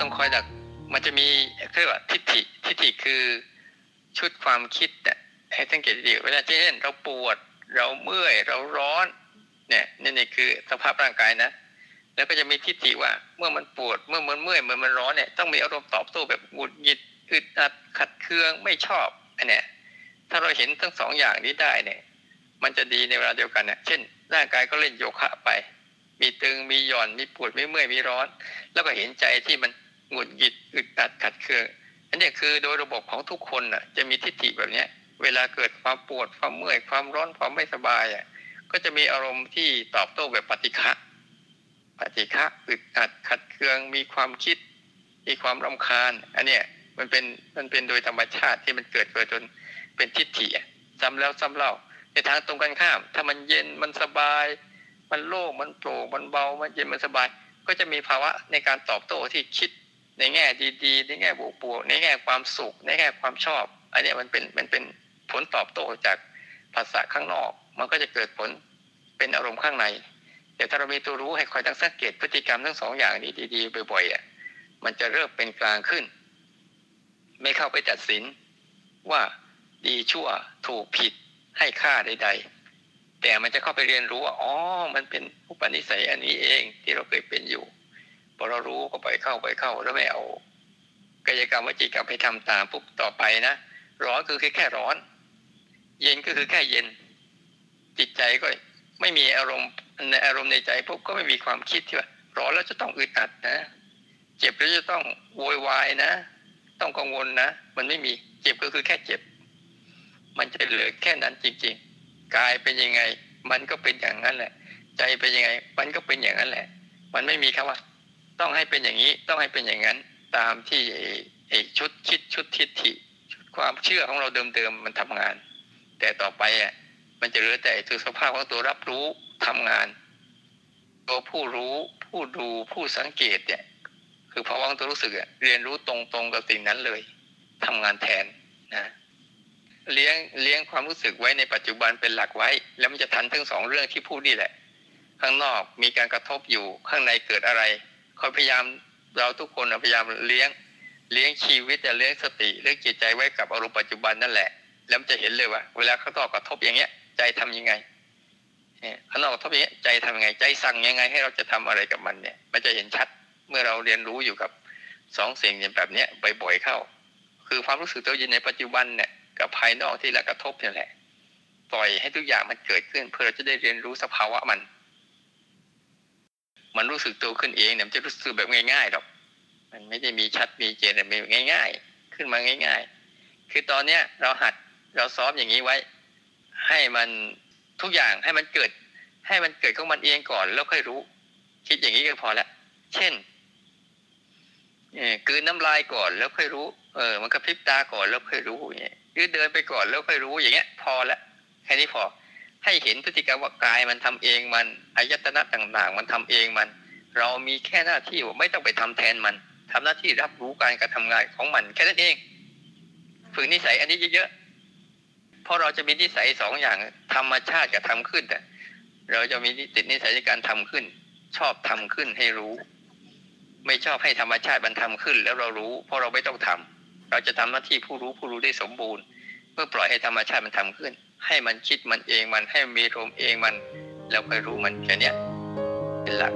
ต้องคอยดักมันจะมีเรียกว่าทิฏฐิคือชุดความคิดเนี่ยให้สังเกตดีเวลาเช่นเราปวดเราเมื่อยเราร้อนเนี่ยนี่คือสภาพร่างกายนะแล้วก็จะมีทิฏฐิว่าเมื่อมันปวดเมื่อมันเมื่อยเมื่อมันร้อนเนี่ยต้องมีอารมณ์ตอบโต้แบบหงุดหงิดอึดอัดขัดเคืองไม่ชอบอันเนี้ยถ้าเราเห็นทั้งสองอย่างนี้ได้เนี่ยมันจะดีในเวลาเดียวกันเนี่ยเช่นร่างกายก็เล่นโยคะไปมีตึงมีหย่อนมีปวดมีเมื่อยมีร้อนแล้วก็เห็นใจที่มันหงุดหงิดอึดอัดขัดเคืองอันนี้คือโดยระบบของทุกคนน่ะจะมีทิฏฐิแบบเนี้ยเวลาเกิดความปวดความเมื่อยความร้อนความไม่สบายอ่ะก็จะมีอารมณ์ที่ตอบโต้แบบปฏิฆะอึดอัดขัดเคืองมีความคิดมีความรำคาญอันเนี้ยมันเป็นโดยธรรมชาติที่มันเกิดจนเป็นทิฏฐิซ้ำแล้วซ้ำเล่าในทางตรงกันข้ามถ้ามันเย็นมันสบายมันโล่งมันโปร่งมันเบามันเย็นมันสบายก็จะมีภาวะในการตอบโต้ที่คิดในแง่ดีๆในแง่บวกๆในแง่ความสุขในแง่ความชอบอันนี้มันเป็นผลตอบโต้จากภาษาข้างนอกมันก็จะเกิดผลเป็นอารมณ์ข้างในแต่ถ้าเรามีตัวรู้ให้คอยตั้งสังเกตพฤติกรรมทั้งสองอย่างนี้ดีๆบ่อยๆอ่ะมันจะเริ่มเป็นกลางขึ้นไม่เข้าไปตัดสินว่าดีชั่วถูกผิดให้ค่าใดๆแต่มันจะเข้าไปเรียนรู้ว่าอ๋อมันเป็นอุปนิสัยอันนี้เองที่เราเคยเป็นอยู่พอเรารู้ก็ไปเข้าแล้วไม่เอากายกรรมวจีกรรมไปทำตามปุ๊บต่อไปนะร้อนคือแค่ร้อนเย็นก็คือแค่เย็นจิตใจก็ไม่มีอารมณ์ในใจปุ๊บก็ไม่มีความคิดที่ว่าร้อนแล้วจะต้องอึดอัดนะเจ็บแล้วจะต้องโวยวายนะต้องกังวลนะมันไม่มีเจ็บก็คือแค่เจ็บมันจะเหลือแค่นั้นจริงๆกายเป็นยังไงมันก็เป็นอย่างนั้นแหละใจเป็นยังไงมันก็เป็นอย่างนั้นแหละมันไม่มีคำว่าต้องให้เป็นอย่างนี้ต้องให้เป็นอย่างนั้นตามที่ไอ้ชุดคิดชุดทิฏฐิชุดความเชื่อของเราเดิมๆมันทำงานแต่ต่อไปอ่ะมันจะเหลือแต่ตัวสภาพของตัวรับรู้ทำงานตัวผู้รู้ผู้ดูผู้สังเกตเนี่ยคือภาวะของตัวรู้สึกอ่ะเรียนรู้ตรงๆกับสิ่งนั้นเลยทำงานแทนนะเลี้ยงความรู้สึกไว้ในปัจจุบันเป็นหลักไว้แล้วมันจะทันทั้งสองเรื่องที่พูดนี่แหละข้างนอกมีการกระทบอยู่ข้างในเกิดอะไรเขาพยายามเราทุกคนพยายามเลี้ยงชีวิตเลี้ยงสติเลี้ยงจิตใจไว้กับอารมณ์ปัจจุบันนั่นแหละแล้วมันจะเห็นเลยว่าเวลาข้างนอกกระทบอย่างเงี้ยใจทำยังไงข้างนอกกระทบอย่างเงี้ยใจทำยังไงใจสั่งยังไงให้เราจะทำอะไรกับมันเนี่ยมันจะเห็นชัดเมื่อเราเรียนรู้อยู่กับสองสิ่งแบบเนี้ยบ่อยๆเข้าคือความรู้สึกตัวอยู่ในปัจจุบันเนี่ยกับภายนอกที่เรากระทบนี่แหละปล่อยให้ทุกอย่างมันเกิดขึ้นเพื่อเราจะได้เรียนรู้สภาวะมันรู้สึกตัวขึ้นเองเนี่ยมันจะรู้สึกแบบง่ายๆหรอกมันไม่ได้มีชัดมีเจนแบบง่ายๆขึ้นมาง่ายๆคือตอนเนี้ยเราซ้อมอย่างนี้ไว้ให้มันทุกอย่างให้มันเกิดของมันเองก่อนแล้วค่อยรู้คิดอย่างนี้ก็พอละเช่นกลืนน้ำลายก่อนแล้วค่อยรู้มันกระพริบตาก่อนแล้วค่อยรู้อย่างเงี้ยหรือเดินไปก่อนแล้วค่อยรู้อย่างเงี้ยพอละแค่นี้พอให้เห็นพฤติกรรมว่ากายมันทำเองมันอายตนะต่างๆมันทำเองมันเรามีแค่หน้าที่ว่าไม่ต้องไปทำแทนมันทำหน้าที่รับรู้การกระทำงานของมันแค่นั้นเองฝึกนิสัยอันนี้เยอะๆเพราะเราจะมีนิสัยสองอย่างธรรมชาติกับทำขึ้นแต่เราจะมีติดนิสัยในการทำขึ้นชอบทำขึ้นให้รู้ไม่ชอบให้ธรรมชาติมันทำขึ้นแล้วเรารู้เพราะเราไม่ต้องทำเราจะทำหน้าที่ผู้รู้ได้สมบูรณ์เมื่อปล่อยให้ธรรมชาติมันทำขึ้นให้มันคิดมันเองมันให้มีอารมณ์เองมันแล้วค่อยรู้มันแค่นี้เป็นหลัก